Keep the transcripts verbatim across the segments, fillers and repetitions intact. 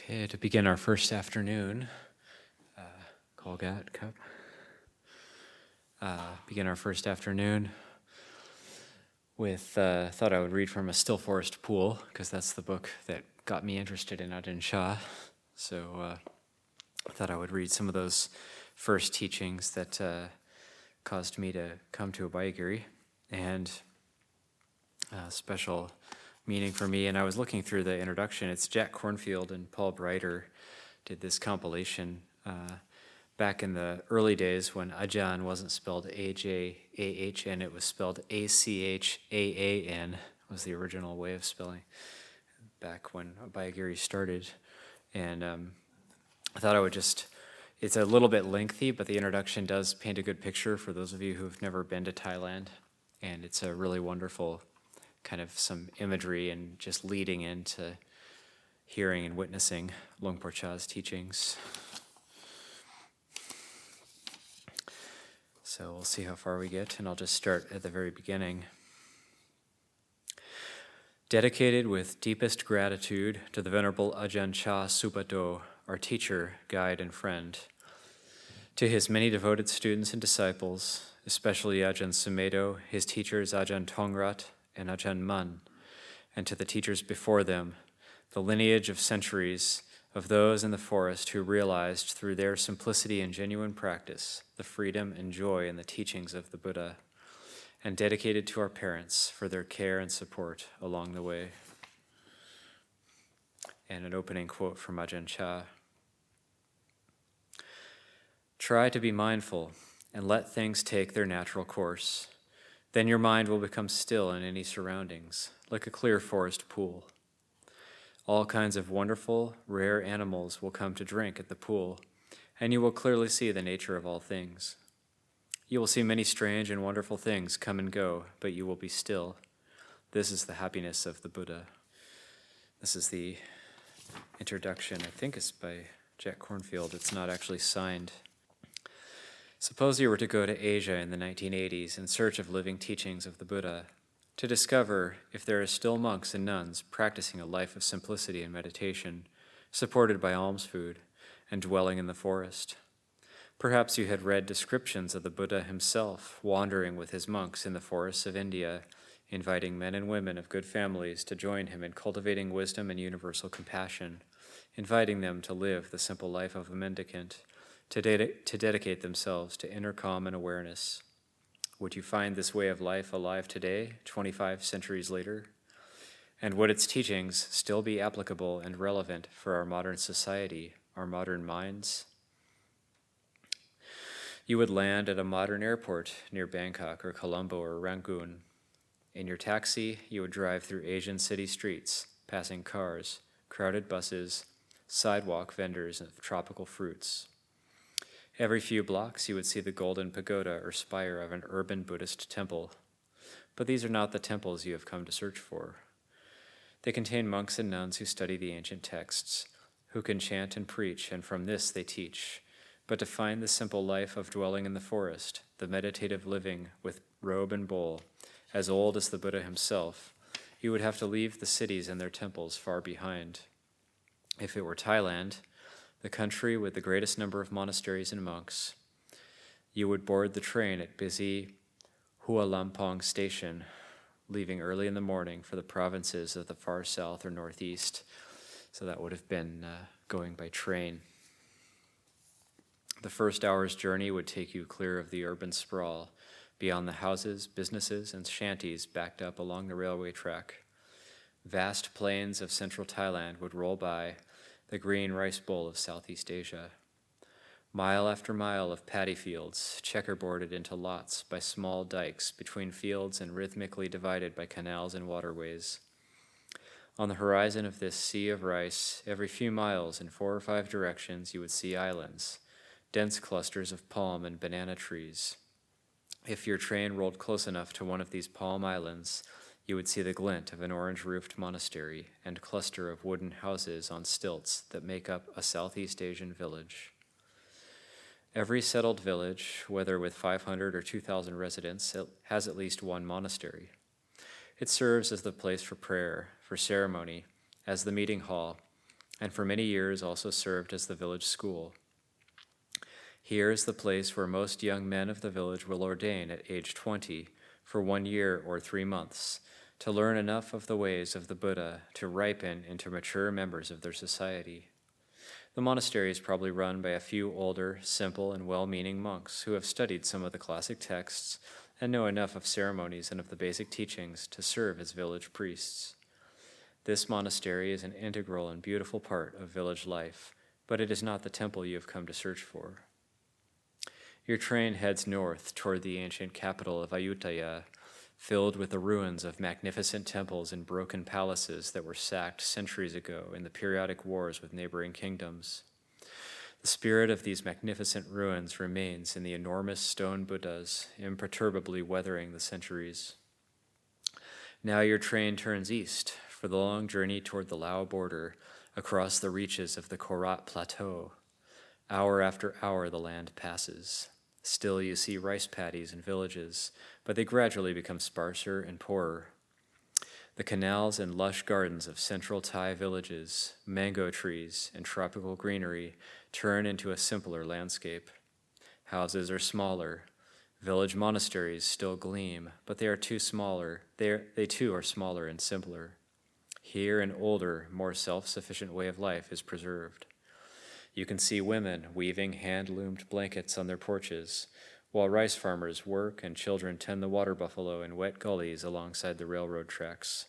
Okay, to begin our first afternoon, uh, Colgate Cup, uh, begin our first afternoon with, uh, thought I would read from A Still Forest Pool, because that's the book that got me interested in Ajahn Chah, so uh, I thought I would read some of those first teachings that uh, caused me to come to Abhayagiri, and uh, special meaning for me, and I was looking through the introduction. It's Jack Kornfield and Paul Breiter did this compilation uh, back in the early days when Ajahn wasn't spelled A J A H N, it was spelled A C H A A N, was the original way of spelling back when Abhayagiri started. And um, I thought I would just, it's a little bit lengthy, but the introduction does paint a good picture for those of you who've never been to Thailand, and it's a really wonderful kind of some imagery and just leading into hearing and witnessing Lungpo Cha's teachings. So we'll see how far we get, and I'll just start at the very beginning. Dedicated with deepest gratitude to the Venerable Ajahn Chah Sumedho, our teacher, guide, and friend, to his many devoted students and disciples, especially Ajahn Sumedho, his teachers Ajahn Tongrat, and Ajahn Mun, and to the teachers before them, the lineage of centuries of those in the forest who realized through their simplicity and genuine practice the freedom and joy in the teachings of the Buddha, and dedicated to our parents for their care and support along the way. And an opening quote from Ajahn Chah. Try to be mindful and let things take their natural course. Then your mind will become still in any surroundings, like a clear forest pool. All kinds of wonderful, rare animals will come to drink at the pool, and you will clearly see the nature of all things. You will see many strange and wonderful things come and go, but you will be still. This is the happiness of the Buddha. This is the introduction, I think it's by Jack Kornfield. It's not actually signed. Suppose you were to go to Asia in the nineteen eighties in search of living teachings of the Buddha, to discover if there are still monks and nuns practicing a life of simplicity and meditation, supported by alms food, and dwelling in the forest. Perhaps you had read descriptions of the Buddha himself wandering with his monks in the forests of India, inviting men and women of good families to join him in cultivating wisdom and universal compassion, inviting them to live the simple life of a mendicant, To, de- to dedicate themselves to inner calm and awareness. Would you find this way of life alive today, twenty-five centuries later? And would its teachings still be applicable and relevant for our modern society, our modern minds? You would land at a modern airport near Bangkok or Colombo or Rangoon. In your taxi, you would drive through Asian city streets, passing cars, crowded buses, sidewalk vendors of tropical fruits. Every few blocks you would see the golden pagoda or spire of an urban Buddhist temple. But these are not the temples you have come to search for. They contain monks and nuns who study the ancient texts, who can chant and preach, and from this they teach. But to find the simple life of dwelling in the forest, the meditative living with robe and bowl, as old as the Buddha himself, you would have to leave the cities and their temples far behind. If it were Thailand, the country with the greatest number of monasteries and monks, you would board the train at busy Hualampong Station, leaving early in the morning for the provinces of the far south or northeast. So that would have been uh, going by train. The first hour's journey would take you clear of the urban sprawl, beyond the houses, businesses, and shanties backed up along the railway track. Vast plains of central Thailand would roll by, the green rice bowl of Southeast Asia. Mile after mile of paddy fields, checkerboarded into lots by small dikes between fields and rhythmically divided by canals and waterways. On the horizon of this sea of rice, every few miles in four or five directions you would see islands, dense clusters of palm and banana trees. If your train rolled close enough to one of these palm islands, you would see the glint of an orange-roofed monastery and cluster of wooden houses on stilts that make up a Southeast Asian village. Every settled village, whether with five hundred or two thousand residents, has at least one monastery. It serves as the place for prayer, for ceremony, as the meeting hall, and for many years also served as the village school. Here is the place where most young men of the village will ordain at age twenty for one year or three months to learn enough of the ways of the Buddha to ripen into mature members of their society. The monastery is probably run by a few older, simple, and well-meaning monks who have studied some of the classic texts and know enough of ceremonies and of the basic teachings to serve as village priests. This monastery is an integral and beautiful part of village life, but it is not the temple you have come to search for. Your train heads north toward the ancient capital of Ayutthaya, filled with the ruins of magnificent temples and broken palaces that were sacked centuries ago in the periodic wars with neighboring kingdoms. The spirit of these magnificent ruins remains in the enormous stone Buddhas, imperturbably weathering the centuries. Now your train turns east for the long journey toward the Lao border, across the reaches of the Khorat Plateau. Hour after hour the land passes. Still you see rice paddies and villages, but they gradually become sparser and poorer. The canals and lush gardens of central Thai villages, mango trees, and tropical greenery turn into a simpler landscape. Houses are smaller. Village monasteries still gleam, but they are too smaller. They, are, they too are smaller and simpler. Here an older, more self-sufficient way of life is preserved. You can see women weaving hand-loomed blankets on their porches, while rice farmers work and children tend the water buffalo in wet gullies alongside the railroad tracks.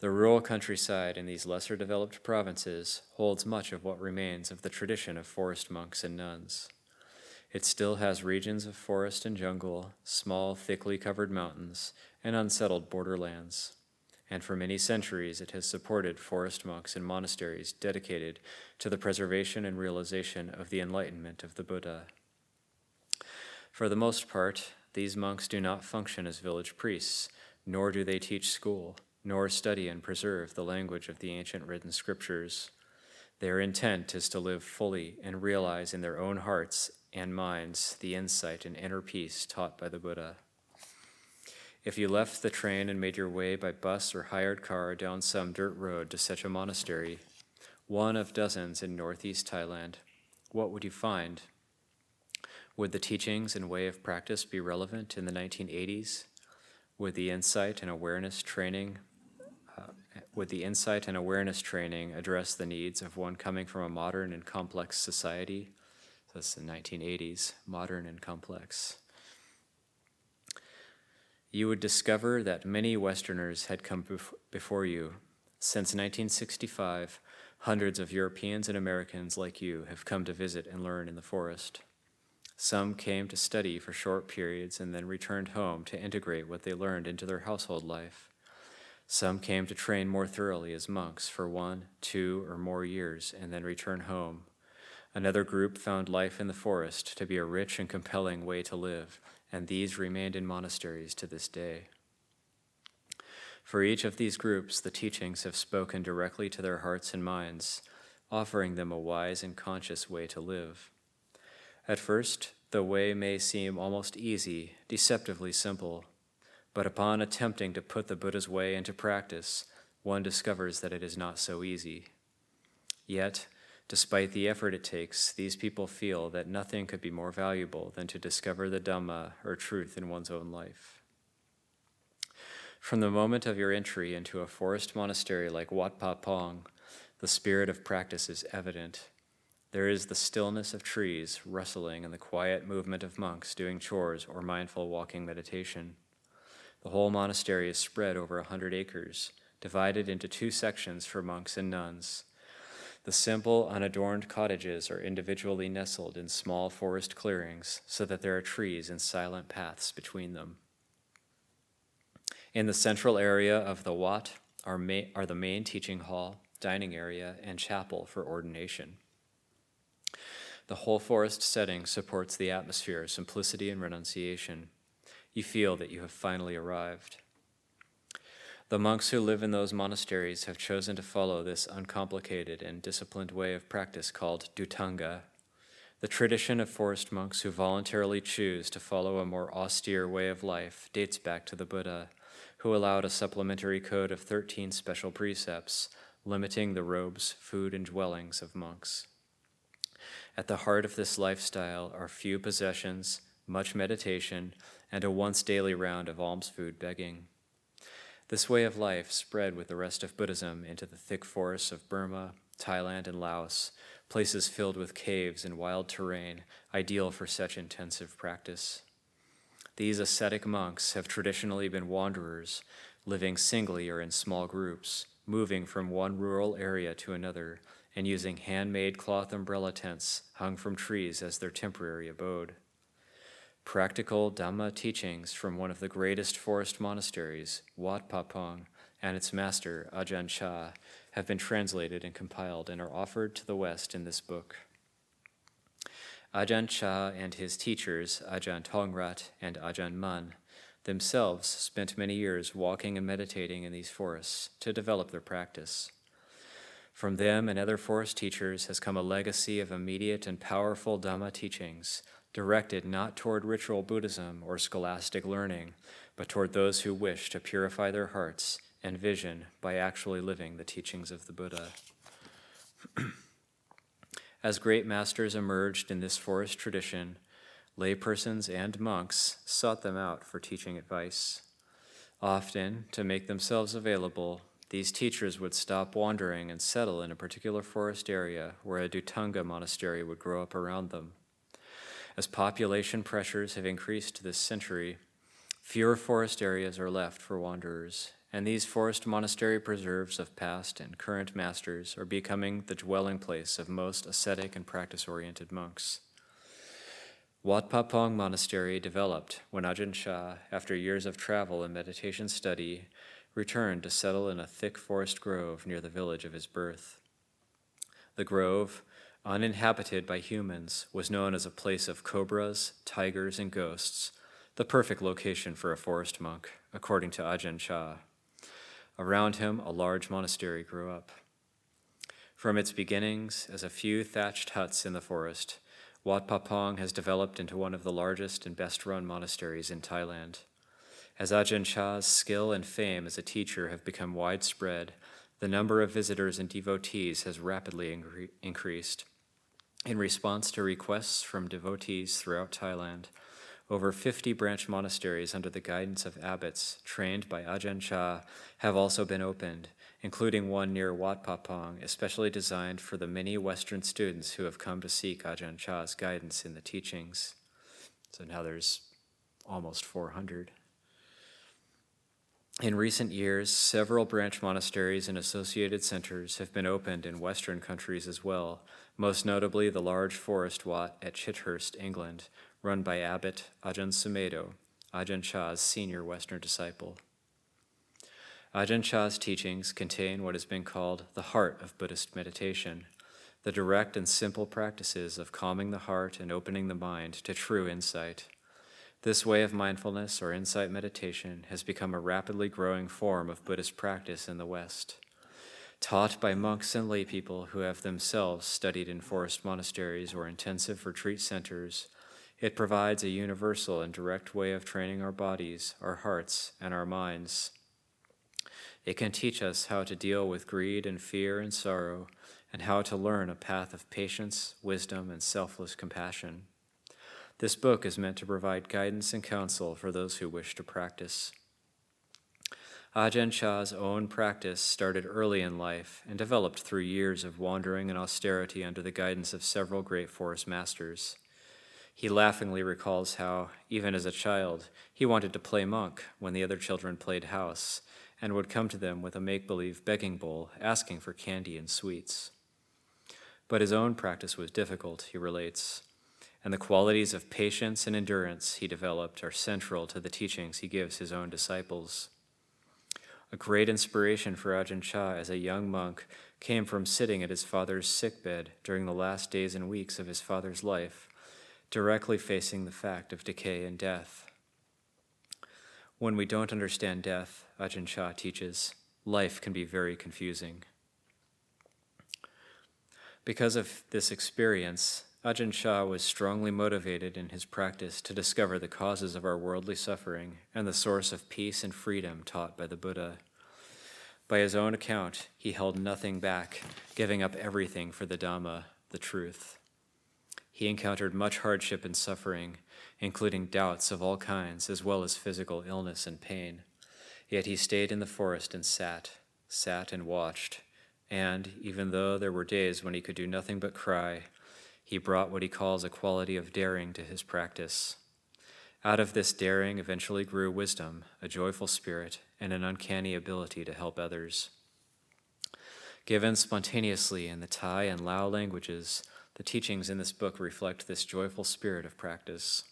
The rural countryside in these lesser developed provinces holds much of what remains of the tradition of forest monks and nuns. It still has regions of forest and jungle, small, thickly covered mountains, and unsettled borderlands. And for many centuries it has supported forest monks and monasteries dedicated to the preservation and realization of the enlightenment of the Buddha. For the most part, these monks do not function as village priests, nor do they teach school, nor study and preserve the language of the ancient written scriptures. Their intent is to live fully and realize in their own hearts and minds the insight and inner peace taught by the Buddha. If you left the train and made your way by bus or hired car down some dirt road to such a monastery, one of dozens in northeast Thailand, what would you find? Would the teachings and way of practice be relevant in the nineteen eighties? Would the insight and awareness training, uh, would the insight and awareness training address the needs of one coming from a modern and complex society? So that's the nineteen eighties, modern and complex. You would discover that many Westerners had come bef- before you. Since nineteen sixty-five, hundreds of Europeans and Americans like you have come to visit and learn in the forest. Some came to study for short periods and then returned home to integrate what they learned into their household life. Some came to train more thoroughly as monks for one, two, or more years and then return home. Another group found life in the forest to be a rich and compelling way to live, and these remained in monasteries to this day. For each of these groups, the teachings have spoken directly to their hearts and minds, offering them a wise and conscious way to live. At first, the way may seem almost easy, deceptively simple, but upon attempting to put the Buddha's way into practice, one discovers that it is not so easy. Yet, despite the effort it takes, these people feel that nothing could be more valuable than to discover the Dhamma or truth in one's own life. From the moment of your entry into a forest monastery like Wat Pa Pong, the spirit of practice is evident. There is the stillness of trees rustling and the quiet movement of monks doing chores or mindful walking meditation. The whole monastery is spread over a hundred acres, divided into two sections for monks and nuns. The simple, unadorned cottages are individually nestled in small forest clearings so that there are trees and silent paths between them. In the central area of the Wat are, ma- are the main teaching hall, dining area, and chapel for ordination. The whole forest setting supports the atmosphere of simplicity and renunciation. You feel that you have finally arrived. The monks who live in those monasteries have chosen to follow this uncomplicated and disciplined way of practice called dutanga. The tradition of forest monks who voluntarily choose to follow a more austere way of life dates back to the Buddha, who allowed a supplementary code of thirteen special precepts, limiting the robes, food, and dwellings of monks. At the heart of this lifestyle are few possessions, much meditation, and a once daily round of alms food begging. This way of life spread with the rest of Buddhism into the thick forests of Burma, Thailand, and Laos, places filled with caves and wild terrain, ideal for such intensive practice. These ascetic monks have traditionally been wanderers, living singly or in small groups, moving from one rural area to another, and using handmade cloth umbrella tents hung from trees as their temporary abode. Practical Dhamma teachings from one of the greatest forest monasteries, Wat Pa Pong, and its master, Ajahn Chah, have been translated and compiled and are offered to the West in this book. Ajahn Chah and his teachers, Ajahn Tongrat and Ajahn Mun, themselves spent many years walking and meditating in these forests to develop their practice. From them and other forest teachers has come a legacy of immediate and powerful Dhamma teachings, directed not toward ritual Buddhism or scholastic learning, but toward those who wish to purify their hearts and vision by actually living the teachings of the Buddha. As great masters emerged in this forest tradition, laypersons and monks sought them out for teaching advice. Often, to make themselves available, these teachers would stop wandering and settle in a particular forest area where a dutanga monastery would grow up around them. As population pressures have increased this century, fewer forest areas are left for wanderers, and these forest monastery preserves of past and current masters are becoming the dwelling place of most ascetic and practice-oriented monks. Wat Pa Pong Monastery developed when Ajahn Chah, after years of travel and meditation study, returned to settle in a thick forest grove near the village of his birth. The grove, uninhabited by humans, was known as a place of cobras, tigers, and ghosts, the perfect location for a forest monk, according to Ajahn Chah. Around him, a large monastery grew up. From its beginnings as a few thatched huts in the forest, Wat Pa Pong has developed into one of the largest and best-run monasteries in Thailand. As Ajahn Chah's skill and fame as a teacher have become widespread, the number of visitors and devotees has rapidly incre- increased. In response to requests from devotees throughout Thailand, over fifty branch monasteries under the guidance of abbots trained by Ajahn Chah have also been opened, including one near Wat Pa Pong, especially designed for the many Western students who have come to seek Ajahn Chah's guidance in the teachings. So now there's almost four hundred. In recent years, several branch monasteries and associated centers have been opened in Western countries as well, most notably the large forest Wat at Chithurst, England, run by abbot Ajahn Sumedho, Ajahn Chah's senior Western disciple. Ajahn Chah's teachings contain what has been called the heart of Buddhist meditation, the direct and simple practices of calming the heart and opening the mind to true insight. This way of mindfulness or insight meditation has become a rapidly growing form of Buddhist practice in the West. Taught by monks and lay people who have themselves studied in forest monasteries or intensive retreat centers, it provides a universal and direct way of training our bodies, our hearts, and our minds. It can teach us how to deal with greed and fear and sorrow, and how to learn a path of patience, wisdom, and selfless compassion. This book is meant to provide guidance and counsel for those who wish to practice. Ajahn Chah's own practice started early in life and developed through years of wandering and austerity under the guidance of several great forest masters. He laughingly recalls how, even as a child, he wanted to play monk when the other children played house, and would come to them with a make-believe begging bowl asking for candy and sweets. But his own practice was difficult, he relates, and the qualities of patience and endurance he developed are central to the teachings he gives his own disciples. A great inspiration for Ajahn Chah as a young monk came from sitting at his father's sickbed during the last days and weeks of his father's life, directly facing the fact of decay and death. When we don't understand death, Ajahn Chah teaches, life can be very confusing. Because of this experience, Ajahn Chah was strongly motivated in his practice to discover the causes of our worldly suffering and the source of peace and freedom taught by the Buddha. By his own account, he held nothing back, giving up everything for the Dhamma, the truth. He encountered much hardship and suffering, including doubts of all kinds, as well as physical illness and pain. Yet he stayed in the forest and sat, sat and watched, and, even though there were days when he could do nothing but cry, he brought what he calls a quality of daring to his practice. Out of this daring eventually grew wisdom, a joyful spirit, and an uncanny ability to help others. Given spontaneously in the Thai and Lao languages, the teachings in this book reflect this joyful spirit of practice.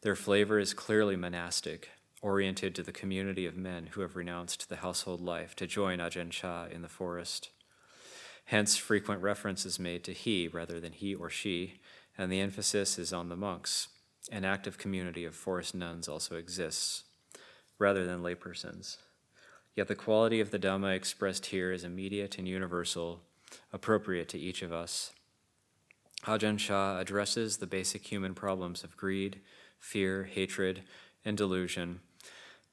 Their flavor is clearly monastic, oriented to the community of men who have renounced the household life to join Ajahn Chah in the forest. Hence, frequent reference is made to he rather than he or she, and the emphasis is on the monks. An active community of forest nuns also exists, rather than laypersons. Yet the quality of the Dhamma expressed here is immediate and universal, appropriate to each of us. Ajahn Chah addresses the basic human problems of greed, fear, hatred, and delusion,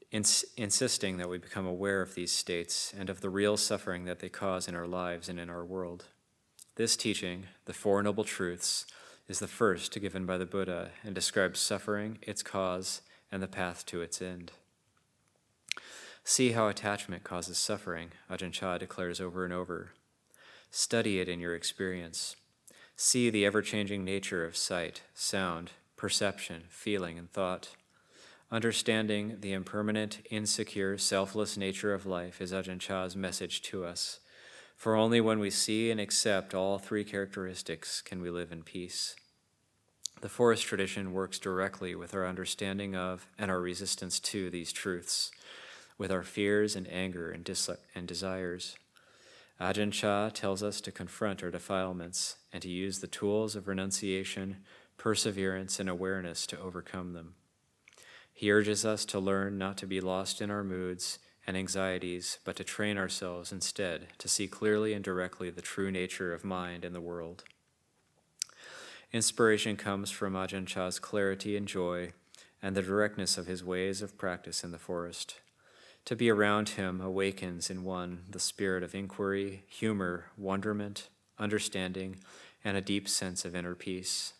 ins- insisting that we become aware of these states and of the real suffering that they cause in our lives and in our world. This teaching, the Four Noble Truths, is the first given by the Buddha and describes suffering, its cause, and the path to its end. See how attachment causes suffering, Ajahn Chah declares over and over. Study it in your experience. See the ever-changing nature of sight, sound, perception, feeling, and thought. Understanding the impermanent, insecure, selfless nature of life is Ajahn Chah's message to us, for only when we see and accept all three characteristics can we live in peace. The forest tradition works directly with our understanding of and our resistance to these truths, with our fears and anger and, dis- and desires. Ajahn Chah tells us to confront our defilements and to use the tools of renunciation, perseverance, and awareness to overcome them. He urges us to learn not to be lost in our moods and anxieties, but to train ourselves instead to see clearly and directly the true nature of mind and the world. Inspiration comes from Ajahn Chah's clarity and joy and the directness of his ways of practice in the forest. To be around him awakens in one the spirit of inquiry, humor, wonderment, understanding, and a deep sense of inner peace.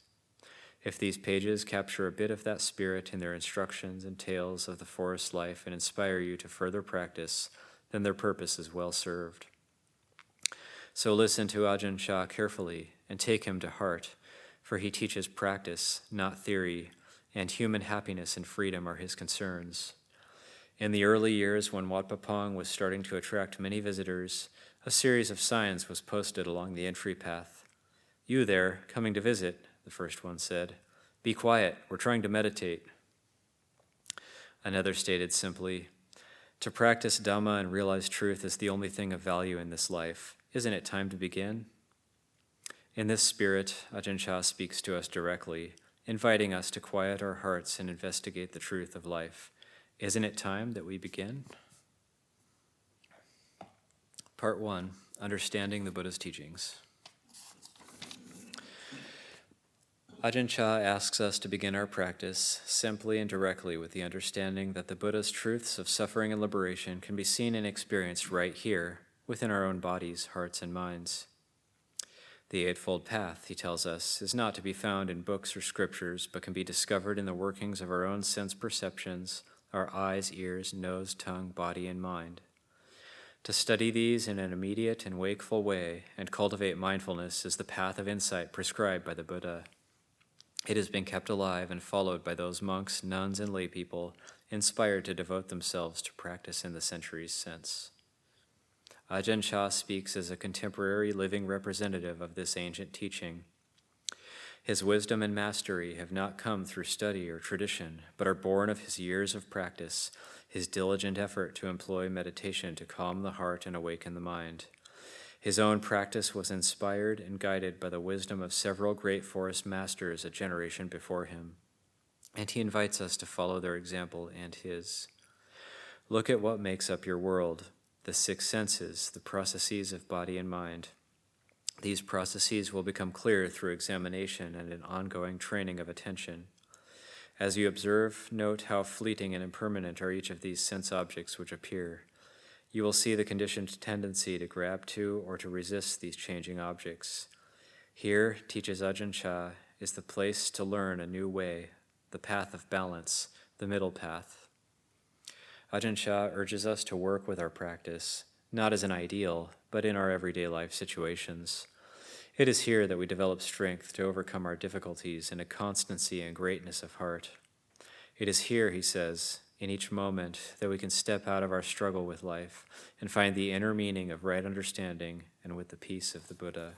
If these pages capture a bit of that spirit in their instructions and tales of the forest life and inspire you to further practice, then their purpose is well served. So listen to Ajahn Chah carefully and take him to heart, for he teaches practice, not theory, and human happiness and freedom are his concerns. In the early years when Wat Pa Pong was starting to attract many visitors, a series of signs was posted along the entry path. "You there, coming to visit," the first one said. "Be quiet, we're trying to meditate." Another stated simply, "To practice Dhamma and realize truth is the only thing of value in this life. Isn't it time to begin?" In this spirit, Ajahn Chah speaks to us directly, inviting us to quiet our hearts and investigate the truth of life. Isn't it time that we begin? Part one, Understanding the Buddha's Teachings. Ajahn Chah asks us to begin our practice simply and directly with the understanding that the Buddha's truths of suffering and liberation can be seen and experienced right here, within our own bodies, hearts, and minds. The Eightfold Path, he tells us, is not to be found in books or scriptures, but can be discovered in the workings of our own sense perceptions, our eyes, ears, nose, tongue, body, and mind. To study these in an immediate and wakeful way and cultivate mindfulness is the path of insight prescribed by the Buddha. It has been kept alive and followed by those monks, nuns, and laypeople inspired to devote themselves to practice in the centuries since. Ajahn Chah speaks as a contemporary living representative of this ancient teaching. His wisdom and mastery have not come through study or tradition, but are born of his years of practice, his diligent effort to employ meditation to calm the heart and awaken the mind. His own practice was inspired and guided by the wisdom of several great forest masters a generation before him, and he invites us to follow their example and his. Look at what makes up your world, the six senses, the processes of body and mind. These processes will become clear through examination and an ongoing training of attention. As you observe, note how fleeting and impermanent are each of these sense objects which appear. You will see the conditioned tendency to grab to or to resist these changing objects. Here, teaches Ajahn Chah, is the place to learn a new way, the path of balance, the middle path. Ajahn Chah urges us to work with our practice, not as an ideal, but in our everyday life situations. It is here that we develop strength to overcome our difficulties in a constancy and greatness of heart. It is here, he says, in each moment that we can step out of our struggle with life and find the inner meaning of right understanding and with the peace of the Buddha.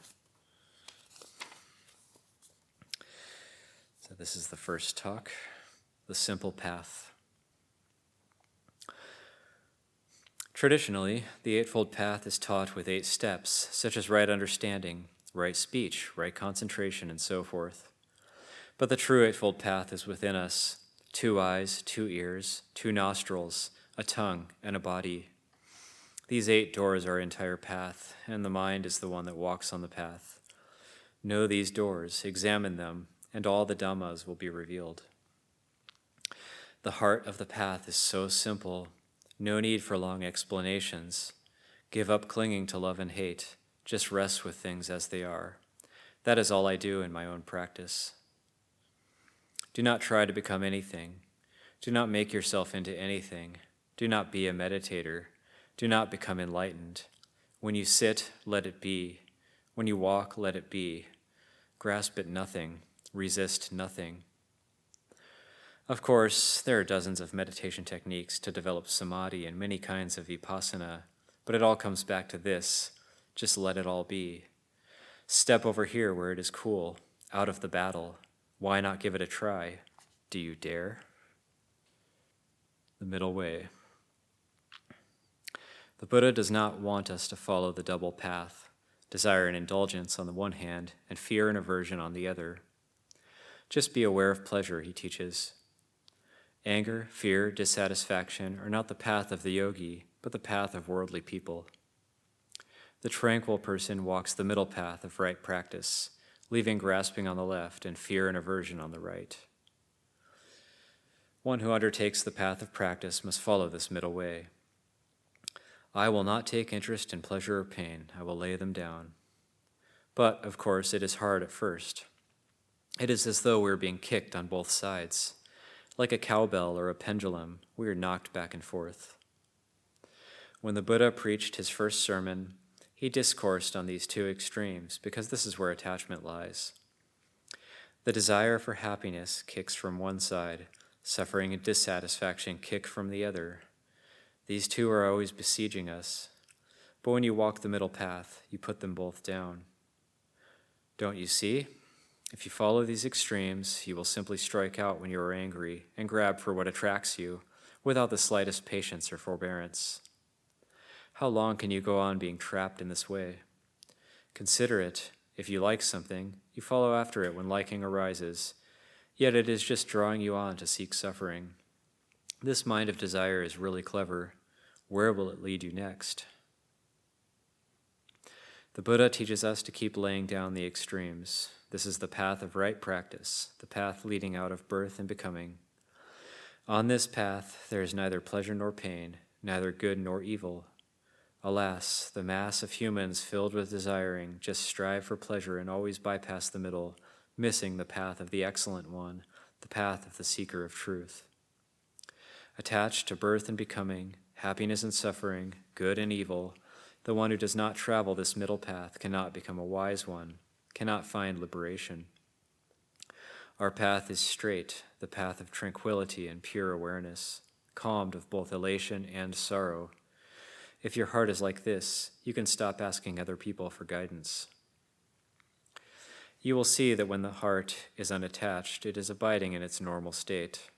So this is the first talk, the simple path. Traditionally, the Eightfold Path is taught with eight steps, such as right understanding, right speech, right concentration, and so forth. But the true Eightfold Path is within us. Two eyes, two ears, two nostrils, a tongue, and a body. These eight doors are our entire path, and the mind is the one that walks on the path. Know these doors, examine them, and all the Dhammas will be revealed. The heart of the path is so simple, no need for long explanations. Give up clinging to love and hate, just rest with things as they are. That is all I do in my own practice. Do not try to become anything. Do not make yourself into anything. Do not be a meditator. Do not become enlightened. When you sit, let it be. When you walk, let it be. Grasp at nothing. Resist nothing. Of course, there are dozens of meditation techniques to develop samadhi and many kinds of vipassana, but it all comes back to this. Just let it all be. Step over here where it is cool, out of the battle. Why not give it a try? Do you dare? The middle way. The Buddha does not want us to follow the double path, desire and indulgence on the one hand, and fear and aversion on the other. Just be aware of pleasure, he teaches. Anger, fear, dissatisfaction are not the path of the yogi, but the path of worldly people. The tranquil person walks the middle path of right practice, leaving grasping on the left and fear and aversion on the right. One who undertakes the path of practice must follow this middle way. I will not take interest in pleasure or pain. I will lay them down. But, of course, it is hard at first. It is as though we are being kicked on both sides. Like a cowbell or a pendulum, we are knocked back and forth. When the Buddha preached his first sermon, he discoursed on these two extremes because this is where attachment lies. The desire for happiness kicks from one side, suffering and dissatisfaction kick from the other. These two are always besieging us, but when you walk the middle path, you put them both down. Don't you see? If you follow these extremes, you will simply strike out when you are angry and grab for what attracts you without the slightest patience or forbearance. How long can you go on being trapped in this way? Consider it. If you like something, you follow after it when liking arises, yet it is just drawing you on to seek suffering. This mind of desire is really clever. Where will it lead you next? The Buddha teaches us to keep laying down the extremes. This is the path of right practice, the path leading out of birth and becoming. On this path, there is neither pleasure nor pain, neither good nor evil. Alas, the mass of humans filled with desiring just strive for pleasure and always bypass the middle, missing the path of the excellent one, the path of the seeker of truth. Attached to birth and becoming, happiness and suffering, good and evil, the one who does not travel this middle path cannot become a wise one, cannot find liberation. Our path is straight, the path of tranquility and pure awareness, calmed of both elation and sorrow. If your heart is like this, you can stop asking other people for guidance. You will see that when the heart is unattached, it is abiding in its normal state.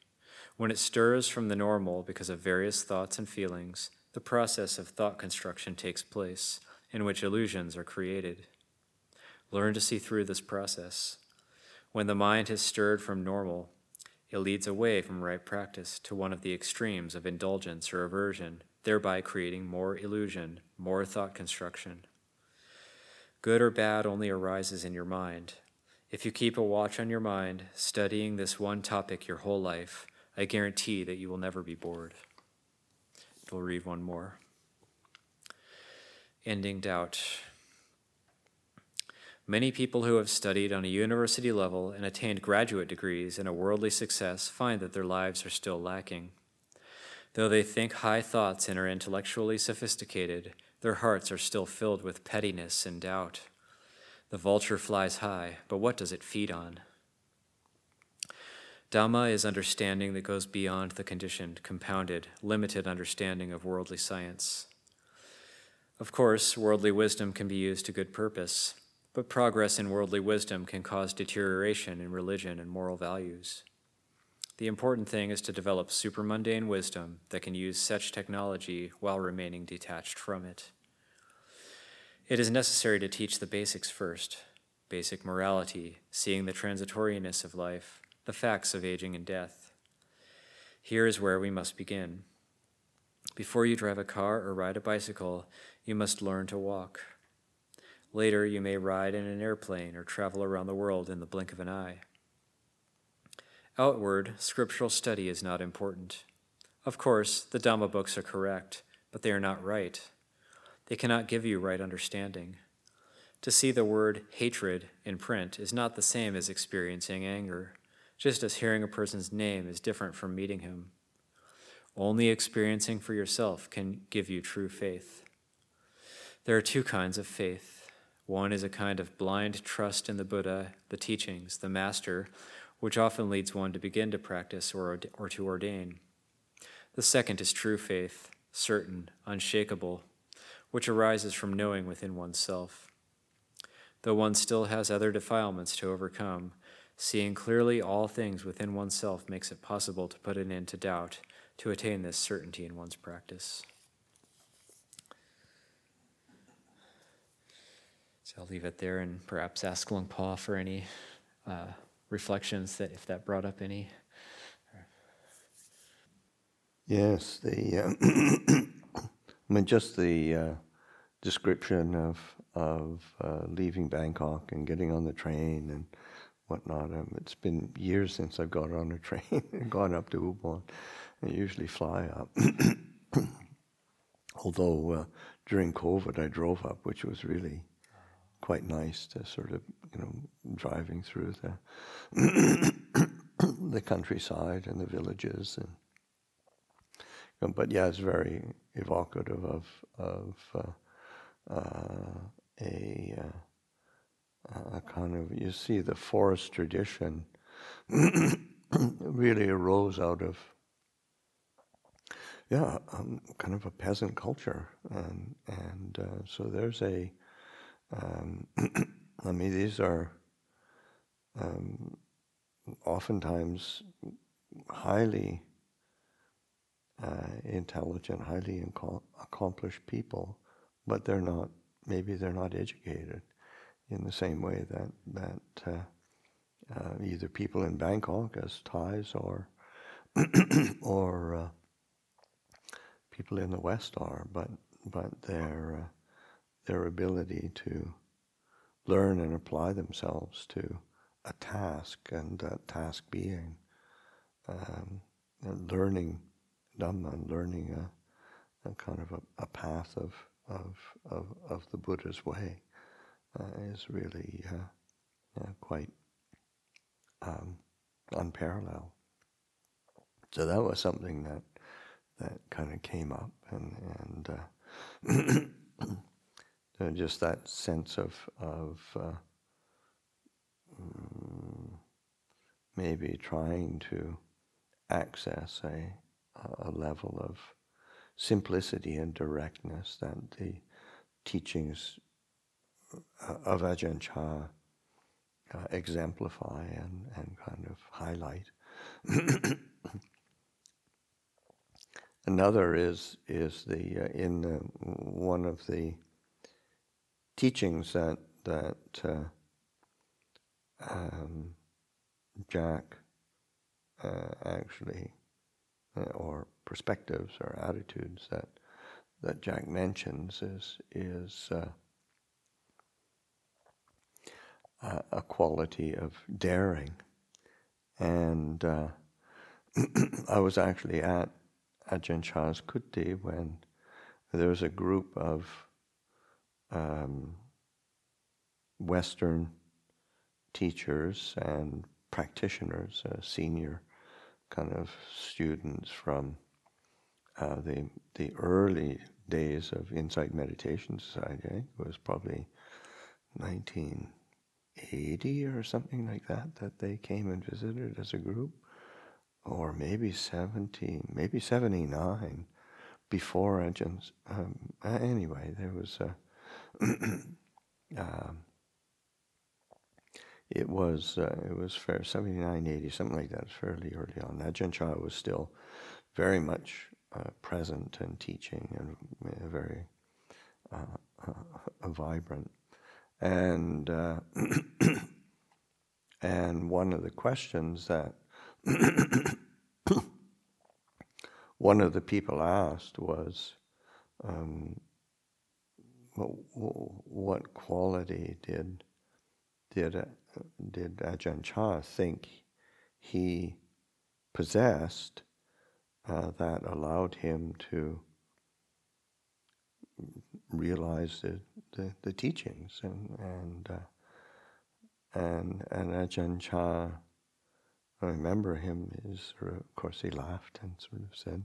When it stirs from the normal because of various thoughts and feelings, the process of thought construction takes place, in which illusions are created. Learn to see through this process. When the mind is stirred from normal, it leads away from right practice to one of the extremes of indulgence or aversion, thereby creating more illusion, more thought construction. Good or bad only arises in your mind. If you keep a watch on your mind, studying this one topic your whole life, I guarantee that you will never be bored. We'll read one more. ending doubt. Many people who have studied on a university level and attained graduate degrees and a worldly success find that their lives are still lacking. Though they think high thoughts and are intellectually sophisticated, their hearts are still filled with pettiness and doubt. The vulture flies high, but what does it feed on? Dhamma is understanding that goes beyond the conditioned, compounded, limited understanding of worldly science. Of course, worldly wisdom can be used to good purpose, but progress in worldly wisdom can cause deterioration in religion and moral values. The important thing is to develop supermundane wisdom that can use such technology while remaining detached from it. It is necessary to teach the basics first, basic morality, seeing the transitoriness of life, the facts of aging and death. Here is where we must begin. Before you drive a car or ride a bicycle, you must learn to walk. Later, you may ride in an airplane or travel around the world in the blink of an eye. Outward, scriptural study is not important. Of course, the Dhamma books are correct, but they are not right. They cannot give you right understanding. To see the word hatred in print is not the same as experiencing anger, just as hearing a person's name is different from meeting him. Only experiencing for yourself can give you true faith. There are two kinds of faith. One is a kind of blind trust in the Buddha, the teachings, the master, which often leads one to begin to practice or, or to ordain. The second is true faith, certain, unshakable, which arises from knowing within oneself. Though one still has other defilements to overcome, seeing clearly all things within oneself makes it possible to put an end to doubt, to attain this certainty in one's practice. So I'll leave it there and perhaps ask Lung Pa for any uh, reflections, that if that brought up any. Yes, the uh, I mean just the uh, description of of uh, leaving Bangkok and getting on the train and whatnot. Um, it's been years since I've got on a train and gone up to Ubon. I usually fly up. Although uh, during COVID I drove up, which was really quite nice to sort of, you know, driving through the the countryside and the villages. And, you know, but yeah, it's very evocative of, of uh, uh, a... Uh, Uh, kind of, you see, the forest tradition really arose out of, yeah, um, kind of a peasant culture, and and uh, so there's a, um, I mean, these are um, oftentimes highly uh, intelligent, highly inco- accomplished people, but they're not, maybe they're not educated in the same way that that uh, uh, either people in Bangkok as Thais or or uh, people in the West are, but but their uh, their ability to learn and apply themselves to a task, and that task being um, and learning Dhamma, and learning a, a kind of a, a path of, of of of the Buddha's way. Uh, is really uh, uh, quite um, unparalleled. So that was something that that kind of came up, and and uh, so just that sense of of uh, maybe trying to access a a level of simplicity and directness that the teachings of Ajahn Chah uh, exemplify and, and kind of highlight. Another is is the uh, in the, one of the teachings that that uh, um, Jack uh, actually uh, or perspectives or attitudes that that Jack mentions is is. Uh, Uh, a quality of daring, and uh, I was actually at Ajahn Chah's Kutti when there was a group of um, Western teachers and practitioners, uh, senior kind of students from uh, the the early days of Insight Meditation Society. I think it was probably nineteen eighty or something like that that they came and visited as a group, or maybe seventy, maybe seventy-nine, before Ajahn. Um, anyway, there was a. uh, It was uh, it was fair seventy-nine, eighty, something like that, fairly early on. Ajahn Chah was still very much uh, present and teaching, and very uh, uh, vibrant. And uh, and one of the questions that one of the people asked was, um, what quality did did it, did Ajahn Chah think he possessed uh, that allowed him to realize the the, the teachings, and and uh, and and Ajahn Chah, I remember him, is sort of, of course he laughed and sort of said,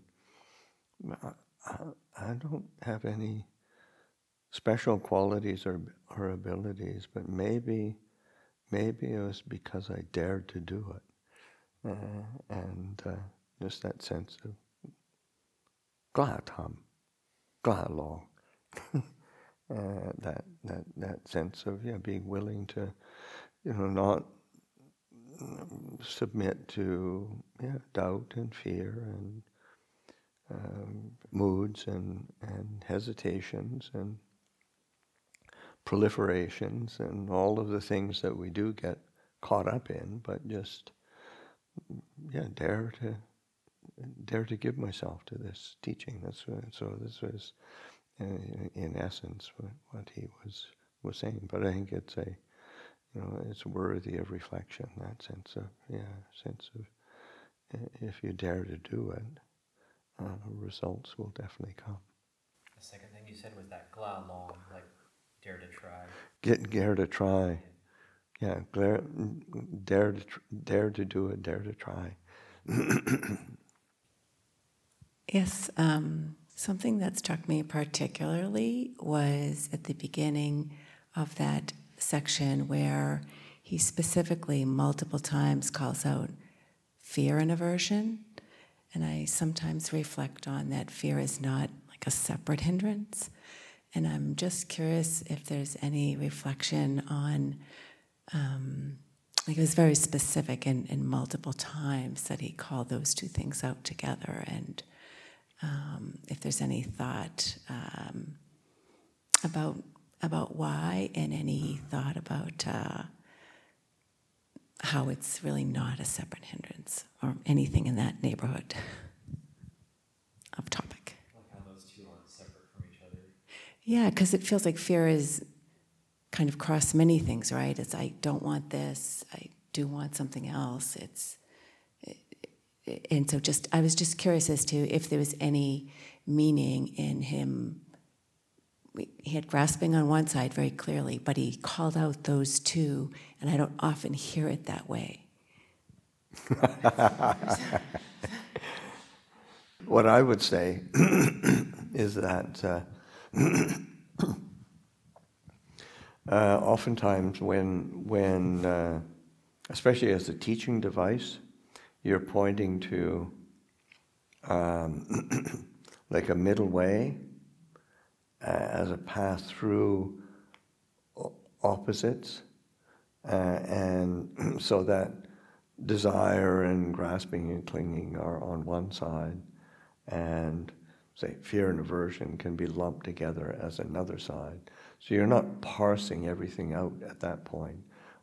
I, I, I don't have any special qualities or or abilities, but maybe. Maybe it was because I dared to do it, uh, and uh, just that sense of glad ham, glad long, that that that sense of yeah being willing to, you know, not submit to yeah doubt and fear and um, moods and and hesitations and proliferations and all of the things that we do get caught up in, but just yeah, dare to dare to give myself to this teaching. That's what, so this was, uh, in essence, what, what he was was saying. But I think it's a, you know, it's worthy of reflection. That sense of yeah, sense of if you dare to do it, uh, results will definitely come. The second thing you said was that gla long, like. Dare to try. Get dare to try, yeah. Dare, dare to tr- dare to do it. Dare to try. Yes, um, something that struck me particularly was at the beginning of that section where he specifically multiple times calls out fear and aversion, and I sometimes reflect on that fear is not like a separate hindrance. And I'm just curious if there's any reflection on, um, like it was very specific and, and multiple times that he called those two things out together, and um, if there's any thought um, about about why, and any thought about uh, how it's really not a separate hindrance or anything in that neighborhood of topic. Yeah, because it feels like fear is kind of cross many things, right? It's I don't want this, I do want something else. It's and so just I was just curious as to if there was any meaning in him. He had grasping on one side very clearly, but he called out those two, and I don't often hear it that way. What I would say is that. Uh, uh, oftentimes when, when uh, especially as a teaching device, you're pointing to um, like a middle way uh, as a path through opposites, uh, and so that desire and grasping and clinging are on one side, and say, fear and aversion can be lumped together as another side. So you're not parsing everything out at that point.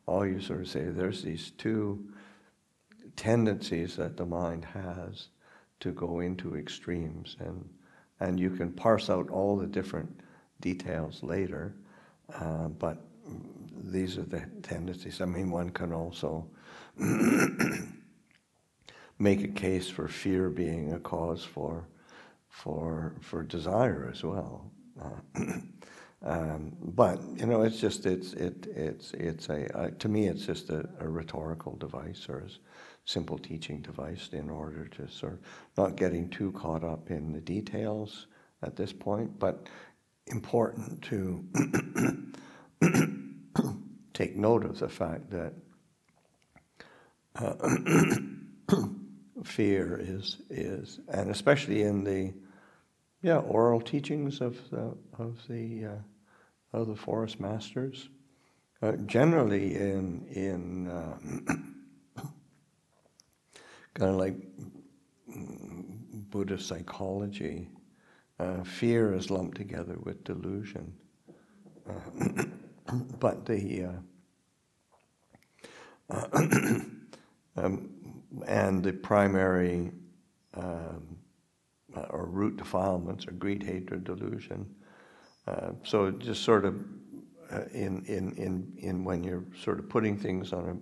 All you sort of say, there's these two tendencies that the mind has to go into extremes, and and you can parse out all the different details later, uh, but these are the tendencies. I mean, one can also make a case for fear being a cause for For for desire as well, uh, Um, but you know, it's just it's it it's it's a uh, to me it's just a, a rhetorical device or a simple teaching device in order to sort of not getting too caught up in the details at this point, but important to take note of the fact that uh, fear is is and especially in the Yeah, oral teachings of the of the uh, of the forest masters, uh, generally in in uh, kind of like Buddhist psychology, uh, fear is lumped together with delusion. Uh, but the uh, uh, um, and the primary. Um, Uh, or root defilements, or greed, hatred, delusion. Uh, so just sort of uh, in, in in in when you're sort of putting things on a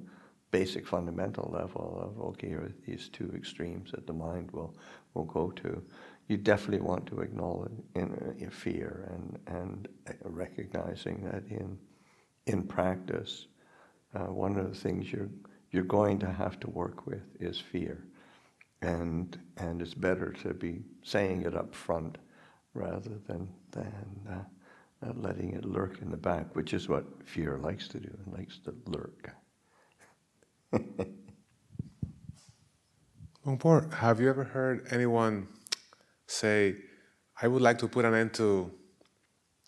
basic fundamental level of okay, here are these two extremes that the mind will will go to. You definitely want to acknowledge in, in fear and and recognizing that in in practice, uh, one of the things you're you're going to have to work with is fear. And and it's better to be saying it up front rather than than uh, uh, letting it lurk in the back, which is what fear likes to do. It likes to lurk. Longpore, have you ever heard anyone say, "I would like to put an end to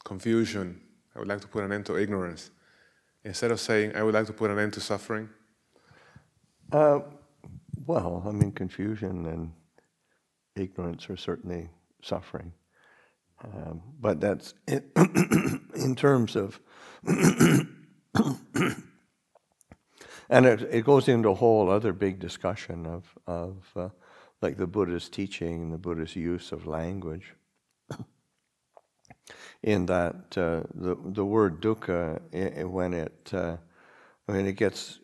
confusion. I would like to put an end to ignorance," instead of saying, "I would like to put an end to suffering"? Uh, Well, I mean, confusion and ignorance are certainly suffering, um, but that's it, in terms of, and it, it goes into a whole other big discussion of of uh, like the Buddha's teaching and the Buddha's use of language. In that uh, the the word dukkha, it, when it, uh, I mean, it gets.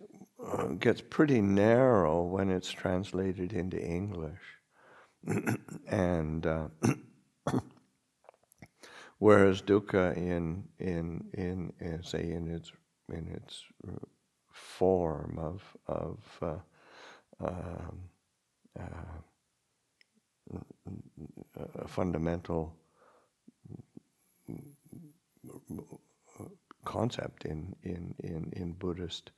Uh, gets pretty narrow when it's translated into English, and uh, whereas dukkha in in in, in say in its in its form of of uh, um, uh, a fundamental concept in in in, in Buddhist.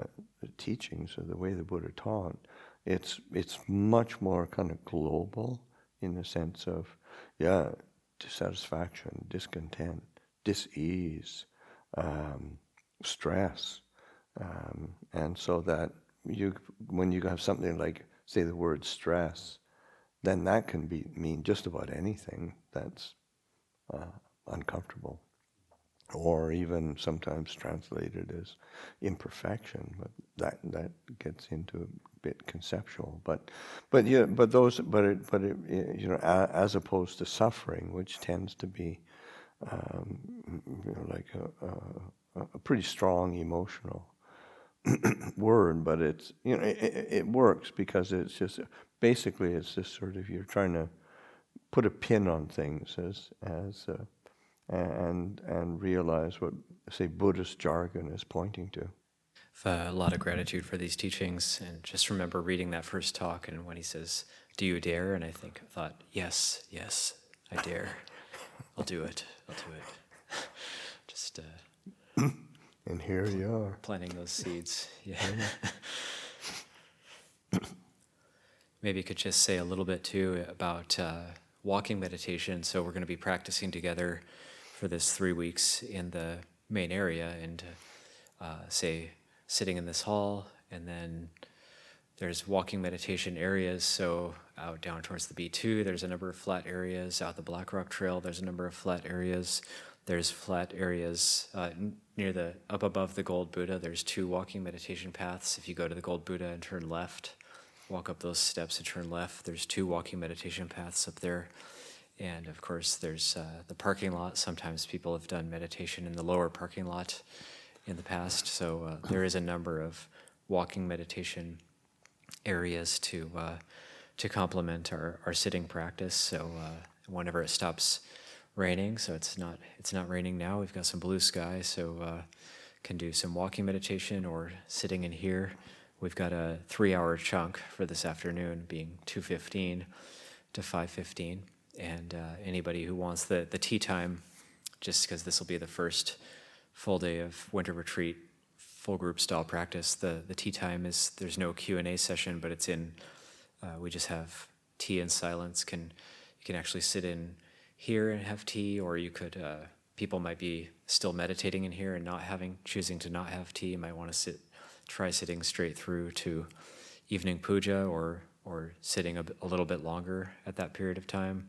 Uh, the teachings, or the way the Buddha taught, it's it's much more kind of global in the sense of, yeah, dissatisfaction, discontent, dis-ease, um, stress. Um, and so that you, when you have something like, say, the word stress, then that can be mean just about anything that's uh, uncomfortable. Or even sometimes translated as imperfection, but that that gets into a bit conceptual. But but yeah, but those but it but it, you know, as opposed to suffering, which tends to be um, you know, like a, a, a pretty strong emotional word, but it's you know it, it works because it's just basically it's just sort of you're trying to put a pin on things as as. Uh, and and realize what, say, Buddhist jargon is pointing to. Uh, a lot of gratitude for these teachings, and just remember reading that first talk, and when he says, "Do you dare?" and I think, I thought, yes, yes, I dare. I'll do it, I'll do it. Just... Uh, and here pl- you are. Planting those seeds, yeah. Maybe you could just say a little bit, too, about uh, walking meditation. So we're going to be practicing together for this three weeks in the main area, and uh, say sitting in this hall, and then there's walking meditation areas. So out down towards the B two, there's a number of flat areas. Out the Black Rock Trail, there's a number of flat areas. There's flat areas uh, near the up above the Gold Buddha. There's two walking meditation paths. If you go to the Gold Buddha and turn left, walk up those steps and turn left, there's two walking meditation paths up there. And of course, there's uh, the parking lot. Sometimes people have done meditation in the lower parking lot in the past. So uh, there is a number of walking meditation areas to uh, to complement our, our sitting practice. So uh, whenever it stops raining, so it's not it's not raining now. We've got some blue sky, so uh, can do some walking meditation or sitting in here. We've got a three-hour chunk for this afternoon, being two fifteen to five fifteen, and uh, anybody who wants the, the tea time, just because this will be the first full day of winter retreat, full group style practice, the, the tea time is, there's no Q and A session, but it's in, uh, we just have tea in silence. Can you can actually sit in here and have tea, or you could, uh, people might be still meditating in here and not having, choosing to not have tea. You might want to sit, try sitting straight through to evening puja, or or sitting a, a little bit longer at that period of time.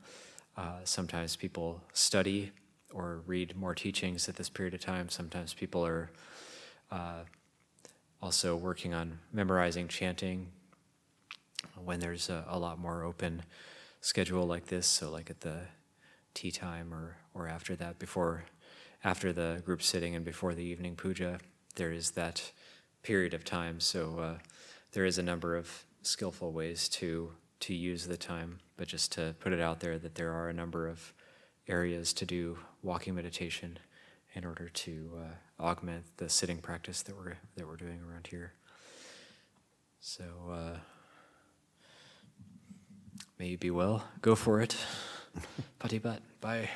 Uh, sometimes people study or read more teachings at this period of time. Sometimes people are uh, also working on memorizing chanting when there's a, a lot more open schedule like this, so like at the tea time or or after that, before after the group sitting and before the evening puja, there is that period of time. So uh, there is a number of skillful ways to to use the time, but just to put it out there that there are a number of areas to do walking meditation in order to uh, augment the sitting practice that we're that we're doing around here. So uh, may you be well. Go for it. Pati Bat. Bye.